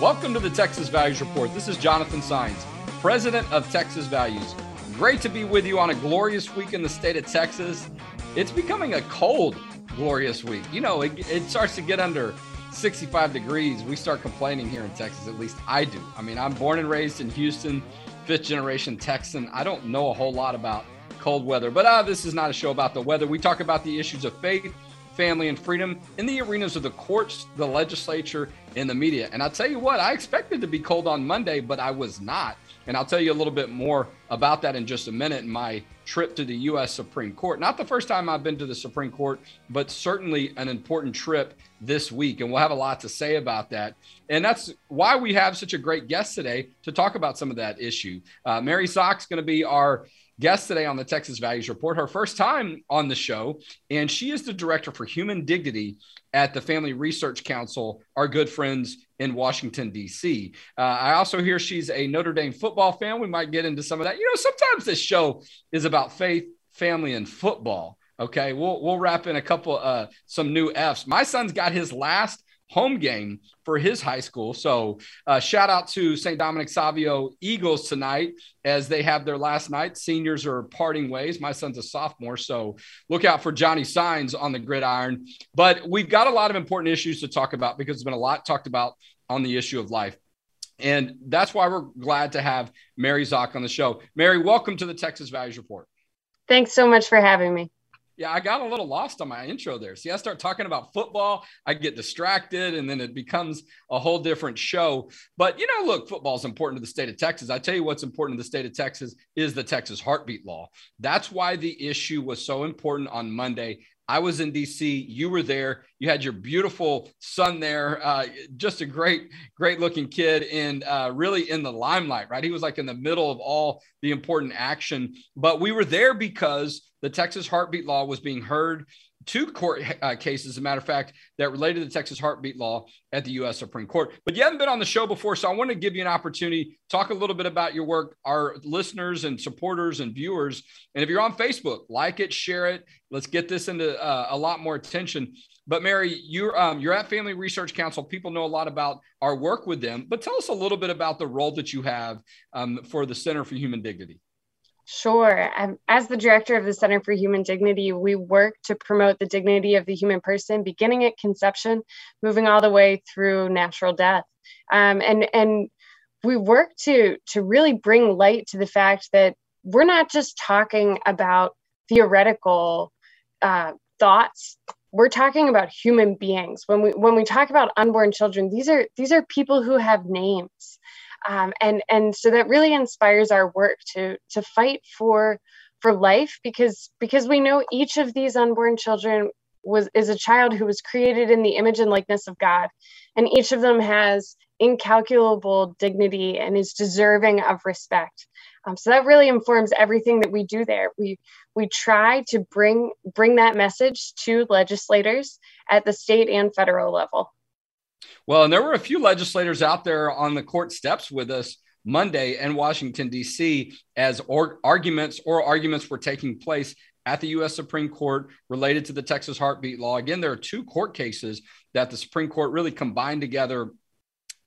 Welcome to the Texas Values Report. This is Jonathan Saenz, president of Texas Values. Great to be with you on a glorious week in the state of Texas. It's becoming a cold, glorious week. You know, it starts to get under 65 degrees. We start complaining here in Texas, at least I do. I mean, I'm born and raised in Houston, fifth generation Texan. I don't know a whole lot about cold weather, but this is not a show about the weather. We talk about the issues of faith, family, and freedom in the arenas of the courts, the legislature, and the media. And I'll tell you what, I expected to be cold on Monday, but I was not. And I'll tell you a little bit more about that in just a minute in my trip to the U.S. Supreme Court. Not the first time I've been to the Supreme Court, but certainly an important trip this week. And we'll have a lot to say about that. And that's why we have such a great guest today to talk about some of that issue. Mary Szoch is going to be our guest today on the Texas Values Report, her first time on the show. And she is the director for human dignity at the Family Research Council, our good friends in Washington, D.C. I also hear she's a Notre Dame football fan. We might get into some of that. You know, sometimes this show is about faith, family, and football. Okay, we'll wrap in a couple, some new Fs. My son's got his last home game for his high school. So shout out to St. Dominic Savio Eagles tonight as they have their last night. Seniors are parting ways. My son's a sophomore, so look out for Johnny Saenz on the gridiron. But we've got a lot of important issues to talk about because there's been a lot talked about on the issue of life. And that's why we're glad to have Mary Szoch on the show. Mary, welcome to the Texas Values Report. Thanks so much for having me. Yeah, I got a little lost on my intro there. See, I start talking about football, I get distracted, and then it becomes a whole different show. But, you know, look, football is important to the state of Texas. I tell you what's important to the state of Texas is the Texas Heartbeat Law. That's why the issue was so important on Monday. I was in D.C. You were there. You had your beautiful son there, just a great, great looking kid and really in the limelight, right? He was like in the middle of all the important action. But we were there because the Texas Heartbeat Law was being heard. Two court cases, as a matter of fact, that related to the Texas Heartbeat Law at the U.S. Supreme Court. But you haven't been on the show before, so I want to give you an opportunity, talk a little bit about your work, our listeners and supporters and viewers. And if you're on Facebook, like it, share it. Let's get this into a lot more attention. But Mary, you're at Family Research Council. People know a lot about our work with them, but tell us a little bit about the role that you have for the Center for Human Dignity. Sure. As the director of the Center for Human Dignity, we work to promote the dignity of the human person, beginning at conception, moving all the way through natural death. And we work to really bring light to the fact that we're not just talking about theoretical thoughts. We're talking about human beings. When we talk about unborn children, these are people who have names. And so that really inspires our work to fight for life because we know each of these unborn children is a child who was created in the image and likeness of God, and each of them has incalculable dignity and is deserving of respect. So that really informs everything that we do there. We try to bring that message to legislators at the state and federal level. Well, and there were a few legislators out there on the court steps with us Monday in Washington, D.C., as oral arguments were taking place at the U.S. Supreme Court related to the Texas Heartbeat Law. Again, there are two court cases that the Supreme Court really combined together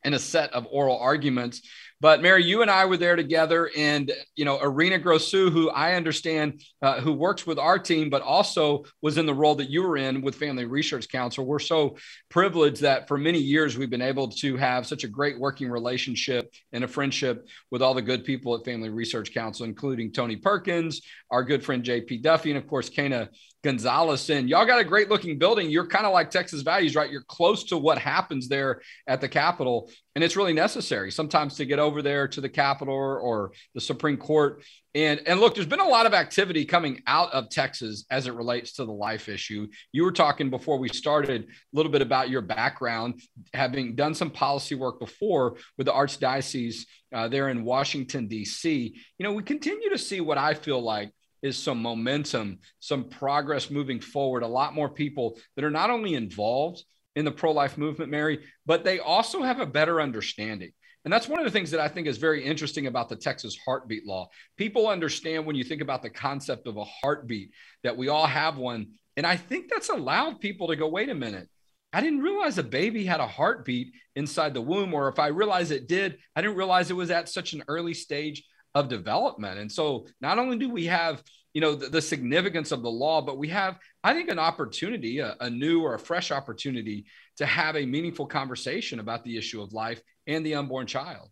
in a set of oral arguments. But Mary, you and I were there together, and you know, Irina Grossu, who I understand who works with our team, but also was in the role that you were in with Family Research Council. We're so privileged that for many years we've been able to have such a great working relationship and a friendship with all the good people at Family Research Council, including Tony Perkins, our good friend JP Duffy, and of course Kena Gonzalez. And y'all got a great looking building. You're kind of like Texas Values, right? You're close to what happens there at the Capitol, and it's really necessary sometimes to get over there to the Capitol or the Supreme Court. And look, there's been a lot of activity coming out of Texas as it relates to the life issue. You were talking before we started a little bit about your background, having done some policy work before with the Archdiocese there in Washington, D.C. You know, we continue to see what I feel like is some momentum, some progress moving forward, a lot more people that are not only involved in the pro-life movement, Mary, but they also have a better understanding. And that's one of the things that I think is very interesting about the Texas Heartbeat Law. People understand when you think about the concept of a heartbeat that we all have one. And I think that's allowed people to go, wait a minute, I didn't realize a baby had a heartbeat inside the womb, or if I realized it did, I didn't realize it was at such an early stage of development. And so not only do we have, you know, the significance of the law, but we have, I think, an opportunity, a new or a fresh opportunity to have a meaningful conversation about the issue of life and the unborn child.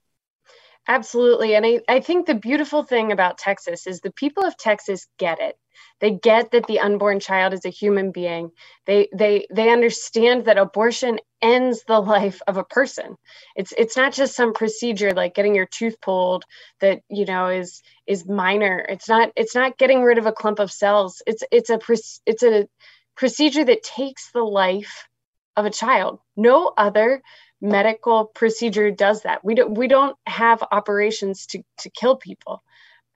Absolutely. And I think the beautiful thing about Texas is the people of Texas get it. They get that the unborn child is a human being. They understand that abortion ends the life of a person. It's not just some procedure like getting your tooth pulled that, you know, is minor. It's not getting rid of a clump of cells. It's a procedure that takes the life of a child. No other medical procedure does that. We don't have operations to kill people.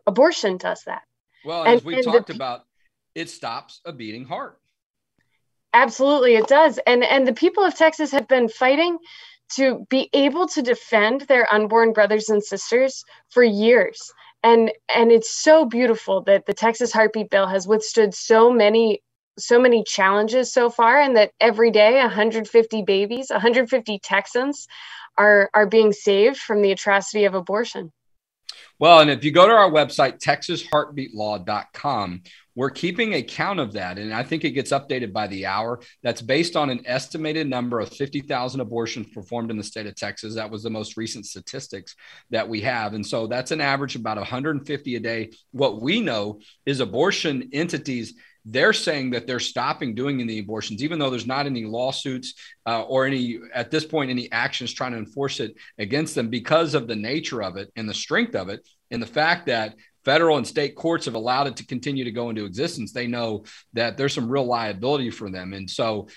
Abortion does that. Well, as we talked about, it stops a beating heart. Absolutely, it does. And the people of Texas have been fighting to be able to defend their unborn brothers and sisters for years. And it's so beautiful that the Texas Heartbeat Bill has withstood so many challenges so far, and that every day 150 babies, 150 Texans are being saved from the atrocity of abortion. Well, and if you go to our website, texasheartbeatlaw.com, we're keeping a count of that. And I think it gets updated by the hour. That's based on an estimated number of 50,000 abortions performed in the state of Texas. That was the most recent statistics that we have. And so that's an average about 150 a day. What we know is abortion entities, they're saying that they're stopping doing any abortions, even though there's not any lawsuits or any, at this point, any actions trying to enforce it against them, because of the nature of it and the strength of it and the fact that federal and state courts have allowed it to continue to go into existence. They know that there's some real liability for them. And so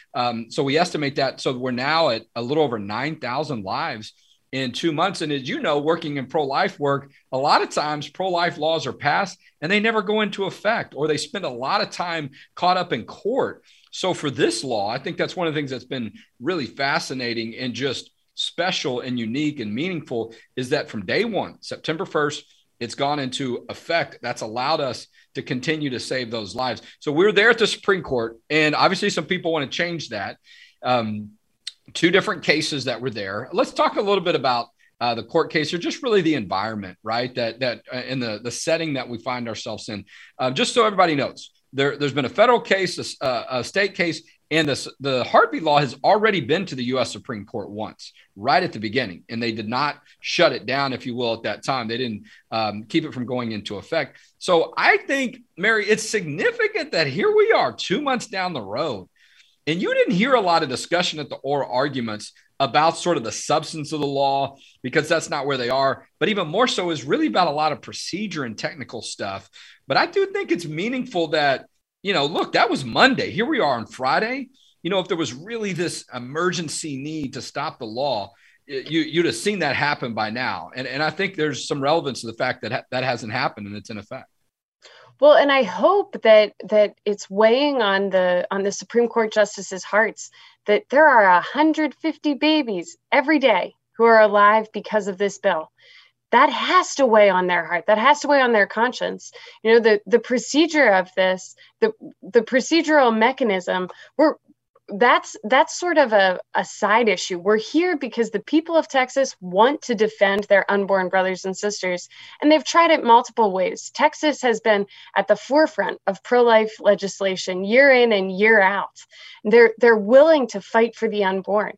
so we estimate that. So we're now at a little over 9,000 lives in 2 months. And as you know, working in pro-life work, a lot of times pro-life laws are passed and they never go into effect, or they spend a lot of time caught up in court. So for this law, I think that's one of the things that's been really fascinating and just special and unique and meaningful is that from day one, September 1st, it's gone into effect. That's allowed us to continue to save those lives. So we're there at the Supreme Court, and obviously some people want to change that. Two different cases that were there. Let's talk a little bit about the court case, or just really the environment, right? That in the setting that we find ourselves in. Just so everybody knows, there's been a federal case, a state case, and the heartbeat law has already been to the U.S. Supreme Court once, right at the beginning, and they did not shut it down, if you will, at that time. They didn't keep it from going into effect. So I think, Mary, it's significant that here we are 2 months down the road, and you didn't hear a lot of discussion at the oral arguments about sort of the substance of the law, because that's not where they are. But even more so is really about a lot of procedure and technical stuff. But I do think it's meaningful that, you know, look, that was Monday. Here we are on Friday. You know, if there was really this emergency need to stop the law, you'd have seen that happen by now. And I think there's some relevance to the fact that that hasn't happened and it's in effect. Well, and I hope that it's weighing on the Supreme Court justices' hearts that there are 150 babies every day who are alive because of this bill. That has to weigh on their heart. That has to weigh on their conscience. You know, the procedure of this, the procedural mechanism, that's sort of a side issue. We're here because the people of Texas want to defend their unborn brothers and sisters, and they've tried it multiple ways. Texas has been at the forefront of pro-life legislation year in and year out. They're willing to fight for the unborn.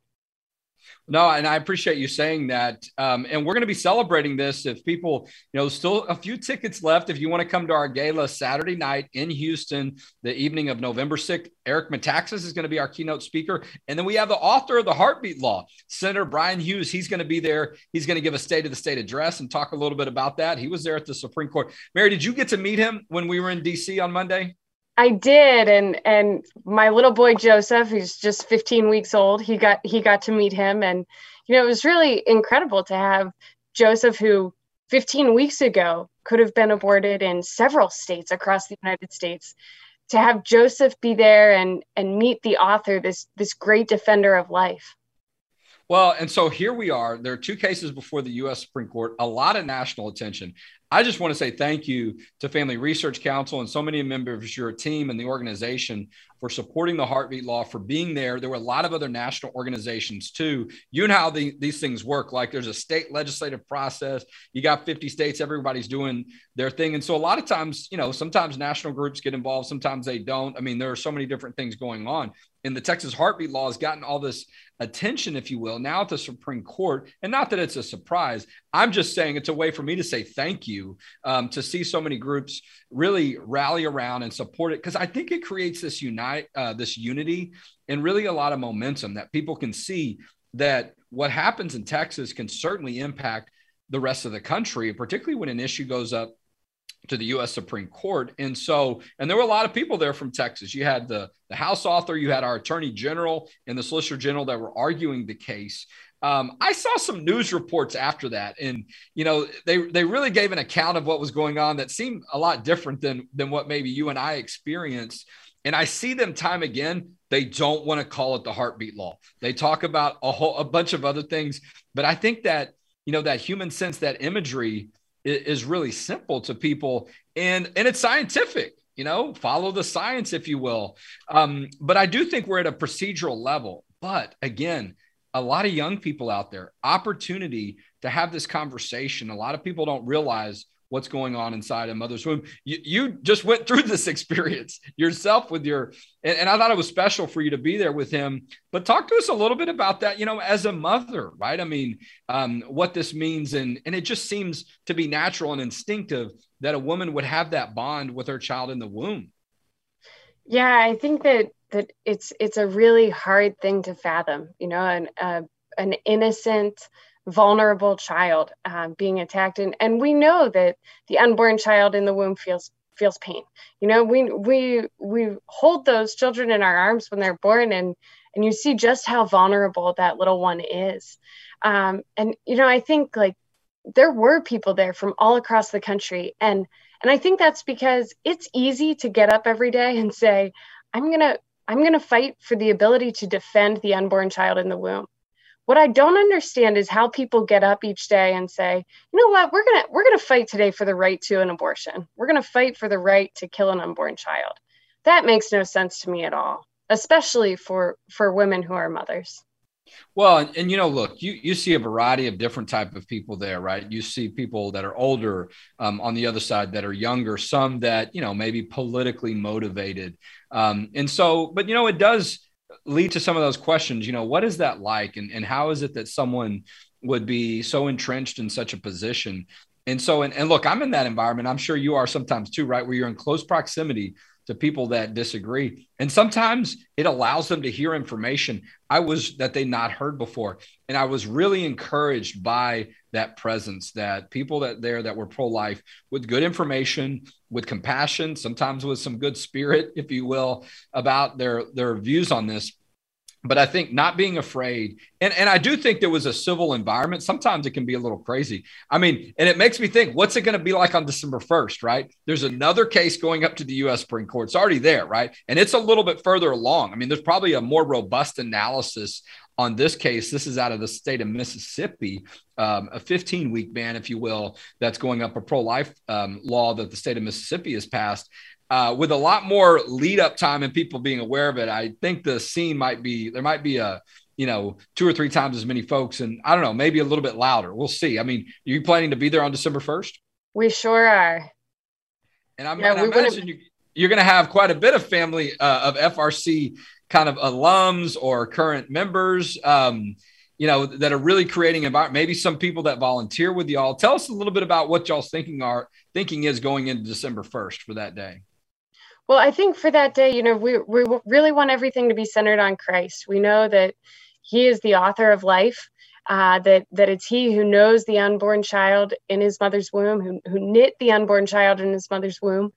No, and I appreciate you saying that. And we're going to be celebrating this. If people, you know, still a few tickets left. If you want to come to our gala Saturday night in Houston, the evening of November 6th, Eric Metaxas is going to be our keynote speaker. And then we have the author of the heartbeat law, Senator Brian Hughes. He's going to be there. He's going to give a state of the state address and talk a little bit about that. He was there at the Supreme Court. Mary, did you get to meet him when we were in DC on Monday? I did, and my little boy Joseph, who's just 15 weeks old, he got to meet him, and you know, it was really incredible to have Joseph, who 15 weeks ago could have been aborted in several states across the United States, to have Joseph be there and meet the author, this great defender of life. Well, and so here we are. There are two cases before the U.S. Supreme Court, a lot of national attention. I just want to say thank you to Family Research Council and so many members of your team and the organization for supporting the Heartbeat Law, for being there. There were a lot of other national organizations too. You know how these things work. Like, there's a state legislative process. You got 50 states, everybody's doing their thing. And so a lot of times, you know, sometimes national groups get involved, sometimes they don't. I mean, there are so many different things going on. And the Texas Heartbeat Law has gotten all this attention, if you will, now at the Supreme Court. And not that it's a surprise. I'm just saying it's a way for me to say thank you, to see so many groups really rally around and support it, because I think it creates this this unity and really a lot of momentum that people can see that what happens in Texas can certainly impact the rest of the country, particularly when an issue goes up to the U.S. Supreme Court. And so, and there were a lot of people there from Texas. You had the House author, you had our Attorney General and the Solicitor General that were arguing the case. I saw some news reports after that, and, you know, they really gave an account of what was going on that seemed a lot different than what maybe you and I experienced. And I see them time again. They don't want to call it the Heartbeat Law. They talk about a bunch of other things, but I think that, you know, that human sense, that imagery is really simple to people, and it's scientific, you know, follow the science, if you will. But I do think we're at a procedural level, but again, a lot of young people out there, opportunity to have this conversation. A lot of people don't realize what's going on inside a mother's womb. You just went through this experience yourself with and I thought it was special for you to be there with him, but talk to us a little bit about that, you know, as a mother, right? I mean, what this means. And it just seems to be natural and instinctive that a woman would have that bond with her child in the womb. Yeah. I think that it's a really hard thing to fathom, you know, an innocent, vulnerable child being attacked. And we know that the unborn child in the womb feels pain. You know, we hold those children in our arms when they're born, and you see just how vulnerable that little one is. And, you know, I think, like, there were people there from all across the country. And I think that's because it's easy to get up every day and say, I'm going to fight for the ability to defend the unborn child in the womb. What I don't understand is how people get up each day and say, you know what, we're going to fight today for the right to an abortion. We're going to fight for the right to kill an unborn child. That makes no sense to me at all, especially for women who are mothers. Well, and you know, look, you see a variety of different type of people there, right? You see people that are older on the other side that are younger, some that, you know, maybe politically motivated. And so, but, you know, it does lead to some of those questions, you know, what is that like? And how is it that someone would be so entrenched in such a position? And so, and look, I'm in that environment. I'm sure you are sometimes too, right? Where you're in close proximity to people that disagree. And sometimes it allows them to hear information that they not heard before. And I was really encouraged by that presence, that people that were pro-life with good information, with compassion, sometimes with some good spirit, if you will, about their views on this. But I think not being afraid, and I do think there was a civil environment. Sometimes it can be a little crazy. I mean, and it makes me think, what's it going to be like on December 1st, right? There's another case going up to the U.S. Supreme Court. It's already there, right? And it's a little bit further along. I mean, there's probably a more robust analysis on this case. This is out of the state of Mississippi, a 15-week ban, if you will, that's going up, a pro-life law that the state of Mississippi has passed. With a lot more lead up time and people being aware of it, I think the scene might be a, you know, 2 or 3 times as many folks. And I don't know, maybe a little bit louder. We'll see. I mean, are you planning to be there on December 1st? We sure are. And I imagine you're going to have quite a bit of family of FRC kind of alums or current members, you know, that are really creating about maybe some people that volunteer with y'all. Tell us a little bit about what y'all's thinking is going into December 1st for that day. Well, I think for that day, you know, we really want everything to be centered on Christ. We know that he is the author of life, that it's he who knows the unborn child in his mother's womb, who knit the unborn child in his mother's womb.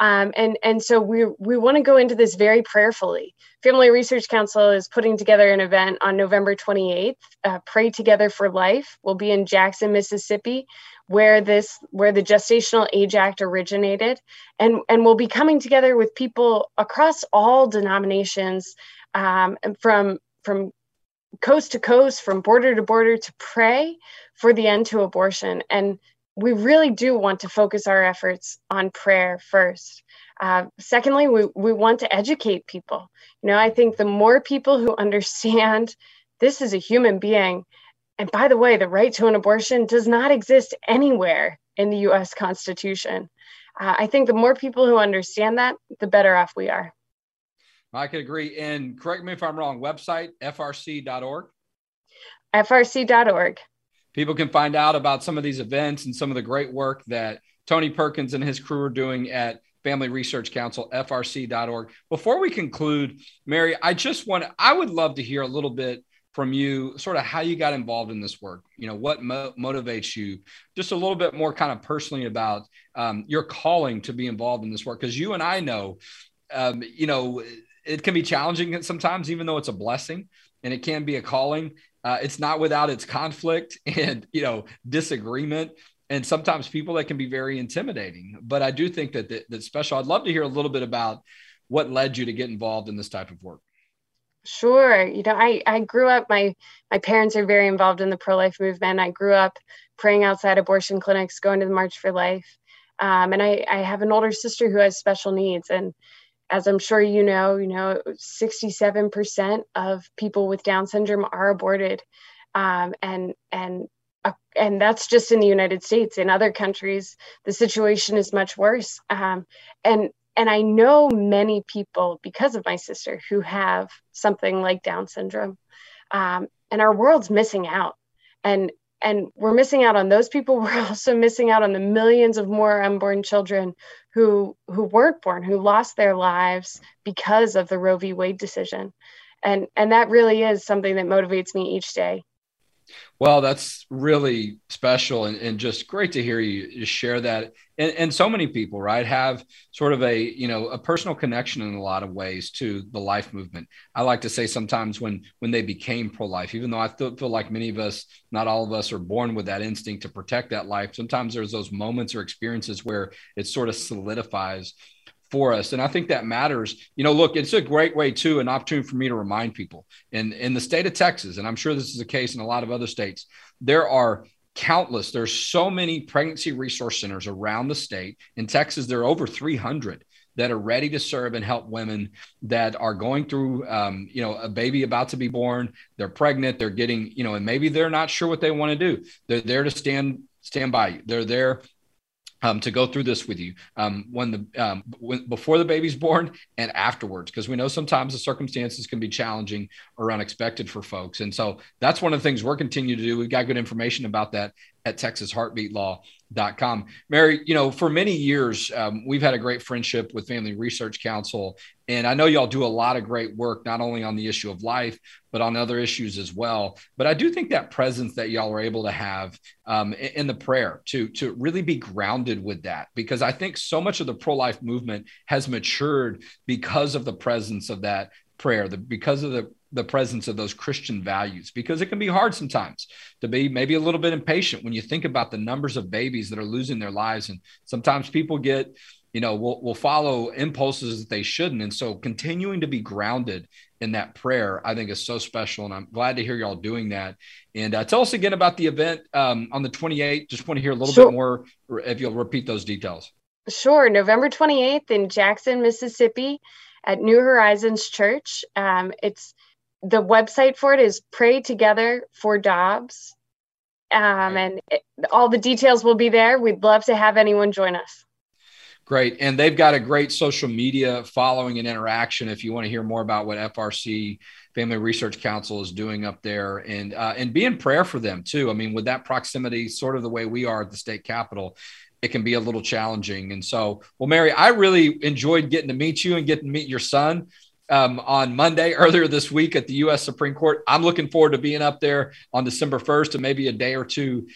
And so we want to go into this very prayerfully. Family Research Council is putting together an event on November 28th, Pray Together for Life. We'll be in Jackson, Mississippi, where the Gestational Age Act originated. And we'll be coming together with people across all denominations, from coast to coast, from border to border, to pray for the end to abortion. And we really do want to focus our efforts on prayer first. Secondly, we want to educate people. You know, I think the more people who understand this is a human being, and by the way, the right to an abortion does not exist anywhere in the U.S. Constitution. I think the more people who understand that, the better off we are. I could agree. And correct me if I'm wrong, website, frc.org? frc.org. People can find out about some of these events and some of the great work that Tony Perkins and his crew are doing at Family Research Council, frc.org. Before we conclude, Mary, I would love to hear a little bit from you, sort of how you got involved in this work, you know, what motivates you, just a little bit more kind of personally about your calling to be involved in this work. Because you and I know, you know, it can be challenging sometimes, even though it's a blessing and it can be a calling. It's not without its conflict and, you know, disagreement. And sometimes people that can be very intimidating, but I do think that that's special. I'd love to hear a little bit about what led you to get involved in this type of work. Sure. You know, I grew up, my parents are very involved in the pro-life movement. I grew up praying outside abortion clinics, going to the March for Life. And I have an older sister who has special needs. And as I'm sure you know, 67% of people with Down syndrome are aborted. And that's just in the United States. In other countries, the situation is much worse. And I know many people, because of my sister, who have something like Down syndrome, and our world's missing out. And we're missing out on those people. We're also missing out on the millions of more unborn children who weren't born, who lost their lives because of the Roe v. Wade decision. And that really is something that motivates me each day. Well, that's really special and just great to hear you share that. And so many people, right, have sort of a, you know, a personal connection in a lot of ways to the life movement. I like to say sometimes when they became pro-life, even though I feel like many of us, not all of us, are born with that instinct to protect that life. Sometimes there's those moments or experiences where it sort of solidifies for us. And I think that matters. You know, look, it's a great way too, an opportunity for me to remind people in the state of Texas, and I'm sure this is the case in a lot of other states, there's so many pregnancy resource centers around the state. In Texas, there are over 300 that are ready to serve and help women that are going through, you know, a baby about to be born, they're pregnant, they're getting, you know, and maybe they're not sure what they want to do. They're there to stand by you. They're there to go through this with you before the baby's born and afterwards, because we know sometimes the circumstances can be challenging or unexpected for folks. And so that's one of the things we're continuing to do. We've got good information about that at TexasHeartbeatLaw.com. Mary, you know, for many years, we've had a great friendship with Family Research Council, and I know y'all do a lot of great work, not only on the issue of life, but on other issues as well. But I do think that presence that y'all are able to have in the prayer to really be grounded with that, because I think so much of the pro-life movement has matured because of the presence of that prayer, because of the presence of those Christian values, because it can be hard sometimes to be maybe a little bit impatient when you think about the numbers of babies that are losing their lives. And sometimes people get, you know, will follow impulses that they shouldn't. And so continuing to be grounded in that prayer, I think, is so special. And I'm glad to hear y'all doing that. And tell us again about the event on the 28th. Just want to hear a little bit more, if you'll repeat those details. Sure. November 28th in Jackson, Mississippi at New Horizons Church. The website for it is Pray Together for Dobbs. And all the details will be there. We'd love to have anyone join us. Great. And they've got a great social media following and interaction if you want to hear more about what FRC Family Research Council is doing up there, and be in prayer for them too. I mean, with that proximity, sort of the way we are at the state capitol, it can be a little challenging. And so, well, Mary, I really enjoyed getting to meet you and getting to meet your son on Monday earlier this week at the U.S. Supreme Court. I'm looking forward to being up there on December 1st and maybe a day or two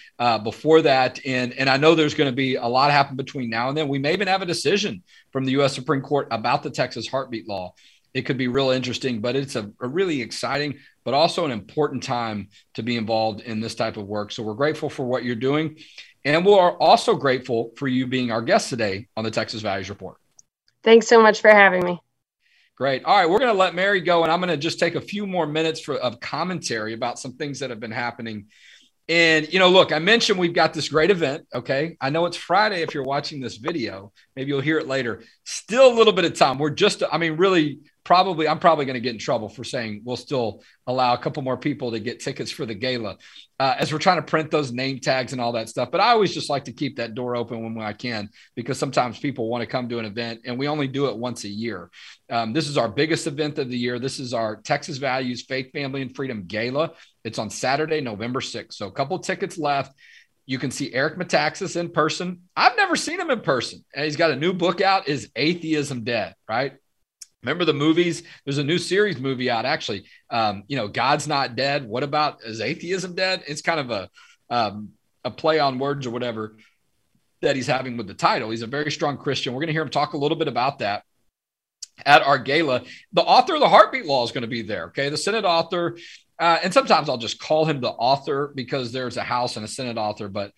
before that. And I know there's going to be a lot happen between now and then. We may even have a decision from the U.S. Supreme Court about the Texas Heartbeat Law. It could be real interesting, but it's a really exciting, but also an important time to be involved in this type of work. So we're grateful for what you're doing. And we're also grateful for you being our guest today on the Texas Values Report. Thanks so much for having me. Great. All right. We're going to let Mary go, and I'm going to just take a few more minutes of commentary about some things that have been happening And, you know, look, I mentioned we've got this great event, okay? I know it's Friday if you're watching this video. Maybe you'll hear it later. Still a little bit of time. We're just, I mean, really, probably, I'm probably going to get in trouble for saying we'll still allow a couple more people to get tickets for the gala as we're trying to print those name tags and all that stuff. But I always just like to keep that door open when I can, because sometimes people want to come to an event and we only do it once a year. This is our biggest event of the year. This is our Texas Values, Faith, Family, and Freedom Gala. It's on Saturday, November 6th. So a couple tickets left. You can see Eric Metaxas in person. I've never seen him in person. And he's got a new book out, Is Atheism Dead? Right? Remember the movies? There's a new series movie out, actually. You know, God's Not Dead. What about, is atheism dead? It's kind of a play on words or whatever that he's having with the title. He's a very strong Christian. We're going to hear him talk a little bit about that at our gala. The author of the Heartbeat Law is going to be there, okay? The Senate author, and sometimes I'll just call him the author because there's a House and a Senate author, but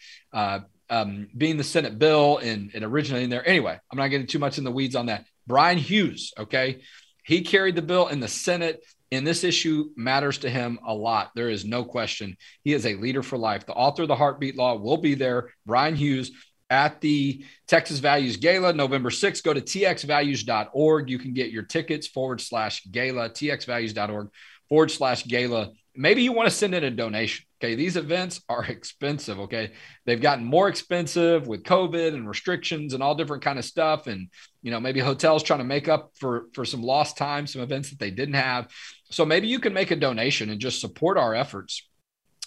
being the Senate bill and originating there. Anyway, I'm not getting too much in the weeds on that. Brian Hughes, okay, he carried the bill in the Senate, and this issue matters to him a lot. There is no question. He is a leader for life. The author of the Heartbeat Law will be there, Brian Hughes, at the Texas Values Gala, November 6th. Go to txvalues.org. You can get your tickets /gala, txvalues.org/gala. Maybe you want to send in a donation. Okay, these events are expensive, okay? They've gotten more expensive with COVID and restrictions and all different kind of stuff. And, you know, maybe hotels trying to make up for some lost time, some events that they didn't have. So maybe you can make a donation and just support our efforts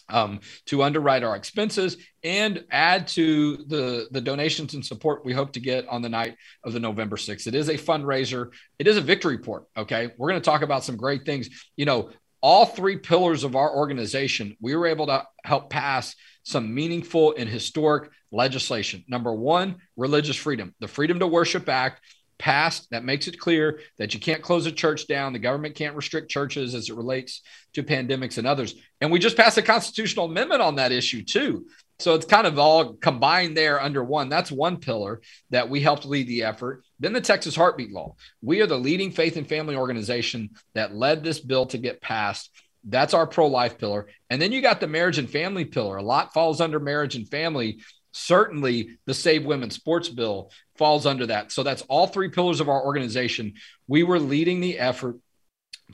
to underwrite our expenses and add to the donations and support we hope to get on the night of the November 6th. It is a fundraiser. It is a victory report, okay? We're going to talk about some great things. You know, all three pillars of our organization, we were able to help pass some meaningful and historic legislation. Number one, religious freedom. The Freedom to Worship Act passed. That makes it clear that you can't close a church down. The government can't restrict churches as it relates to pandemics and others. And we just passed a constitutional amendment on that issue too. So it's kind of all combined there under one. That's one pillar that we helped lead the effort. Then the Texas Heartbeat Law. We are the leading faith and family organization that led this bill to get passed. That's our pro-life pillar. And then you got the marriage and family pillar. A lot falls under marriage and family. Certainly the Save Women Sports Bill falls under that. So that's all three pillars of our organization. We were leading the effort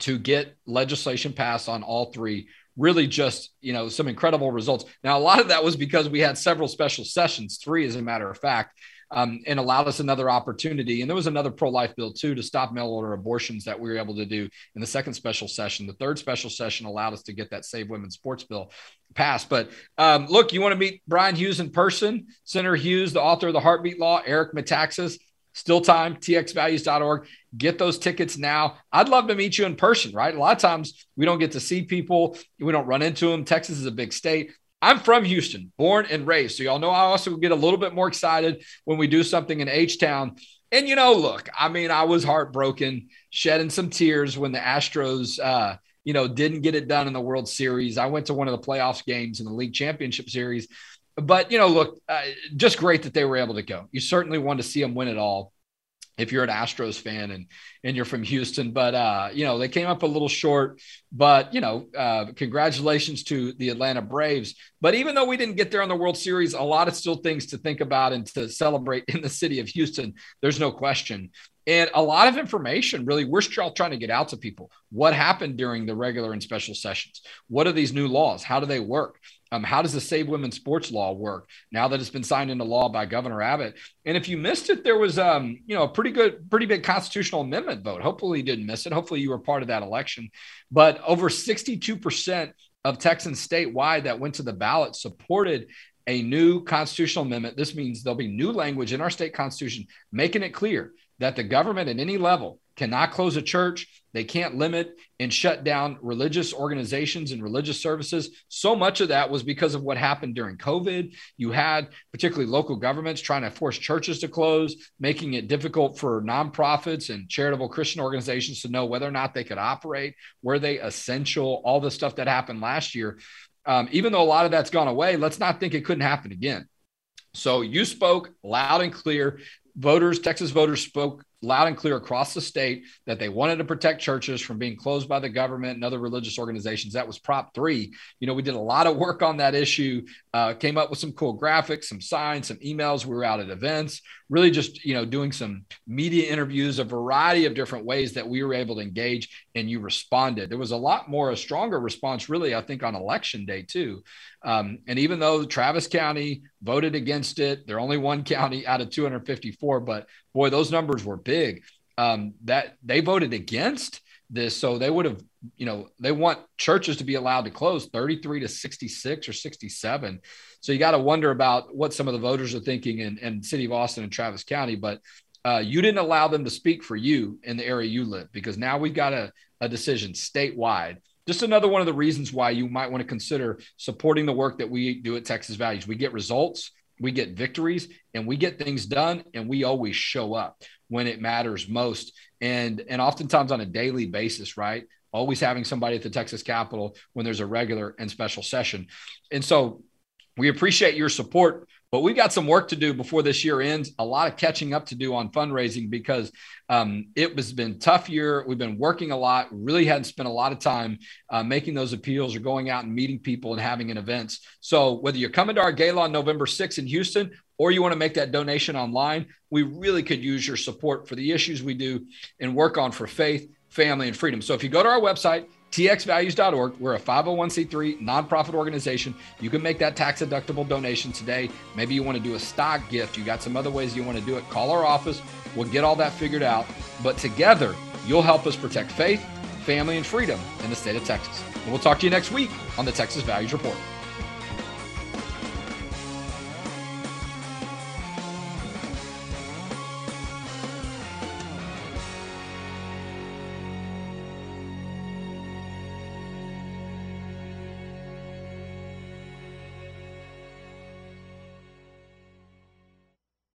to get legislation passed on all three. Really just, you know, some incredible results. Now, a lot of that was because we had several special sessions, three as a matter of fact, and allowed us another opportunity. And there was another pro-life bill too, to stop mail order abortions, that we were able to do in the second special session. The third special session allowed us to get that Save Women Sports Bill passed. But look, you want to meet Brian Hughes in person, Senator Hughes, the author of the Heartbeat Law, Eric Metaxas. Still time, txvalues.org. Get those tickets now. I'd love to meet you in person, right? A lot of times we don't get to see people. We don't run into them. Texas is a big state. I'm from Houston, born and raised. So y'all know I also get a little bit more excited when we do something in H-Town. And, you know, look, I mean, I was heartbroken, shedding some tears when the Astros, you know, didn't get it done in the World Series. I went to one of the playoffs games in the league championship series. But, you know, look, just great that they were able to go. You certainly want to see them win it all if you're an Astros fan and you're from Houston. But, you know, they came up a little short. But, you know, congratulations to the Atlanta Braves. But even though we didn't get there on the World Series, a lot of still things to think about and to celebrate in the city of Houston. There's no question. And a lot of information, really, we're still trying to get out to people. What happened during the regular and special sessions? What are these new laws? How do they work? How does the Save Women's Sports Law work now that it's been signed into law by Governor Abbott? And if you missed it, there was, you know, a pretty big constitutional amendment vote. Hopefully you didn't miss it. Hopefully you were part of that election. But over 62% of Texans statewide that went to the ballot supported a new constitutional amendment. This means there'll be new language in our state constitution, making it clear that the government at any level cannot close a church. They can't limit and shut down religious organizations and religious services. So much of that was because of what happened during COVID. You had particularly local governments trying to force churches to close, making it difficult for nonprofits and charitable Christian organizations to know whether or not they could operate. Were they essential? All the stuff that happened last year. Even though a lot of that's gone away, let's not think it couldn't happen again. So you spoke loud and clear. Voters, Texas voters spoke loud and clear across the state that they wanted to protect churches from being closed by the government and other religious organizations. That was Prop 3. You know, we did a lot of work on that issue, came up with some cool graphics, some signs, some emails. We were out at events, really just, you know, doing some media interviews, a variety of different ways that we were able to engage, and you responded. There was a lot more, a stronger response, really, I think, on election day too. And even though Travis County voted against it, they're only one county out of 254, but boy, those numbers were big, that they voted against this. So they would have, you know, they want churches to be allowed to close 33 to 66 or 67. So you got to wonder about what some of the voters are thinking in city of Austin and Travis County, but you didn't allow them to speak for you in the area you live, because now we've got a decision statewide. Just another one of the reasons why you might want to consider supporting the work that we do at Texas Values. We get results, we get victories, and we get things done, and we always show up when it matters most. And oftentimes on a daily basis, right? Always having somebody at the Texas Capitol when there's a regular and special session. And so we appreciate your support, but we've got some work to do before this year ends, a lot of catching up to do on fundraising, because it has been a tough year. We've been working a lot, really hadn't spent a lot of time making those appeals or going out and meeting people and having an events. So whether you're coming to our gala on November 6th in Houston, or you want to make that donation online, we really could use your support for the issues we do and work on for faith, family, and freedom. So if you go to our website, txvalues.org. We're a 501c3 nonprofit organization. You can make that tax-deductible donation today. Maybe you want to do a stock gift. You got some other ways you want to do it. Call our office. We'll get all that figured out. But together, you'll help us protect faith, family, and freedom in the state of Texas. And we'll talk to you next week on the Texas Values Report.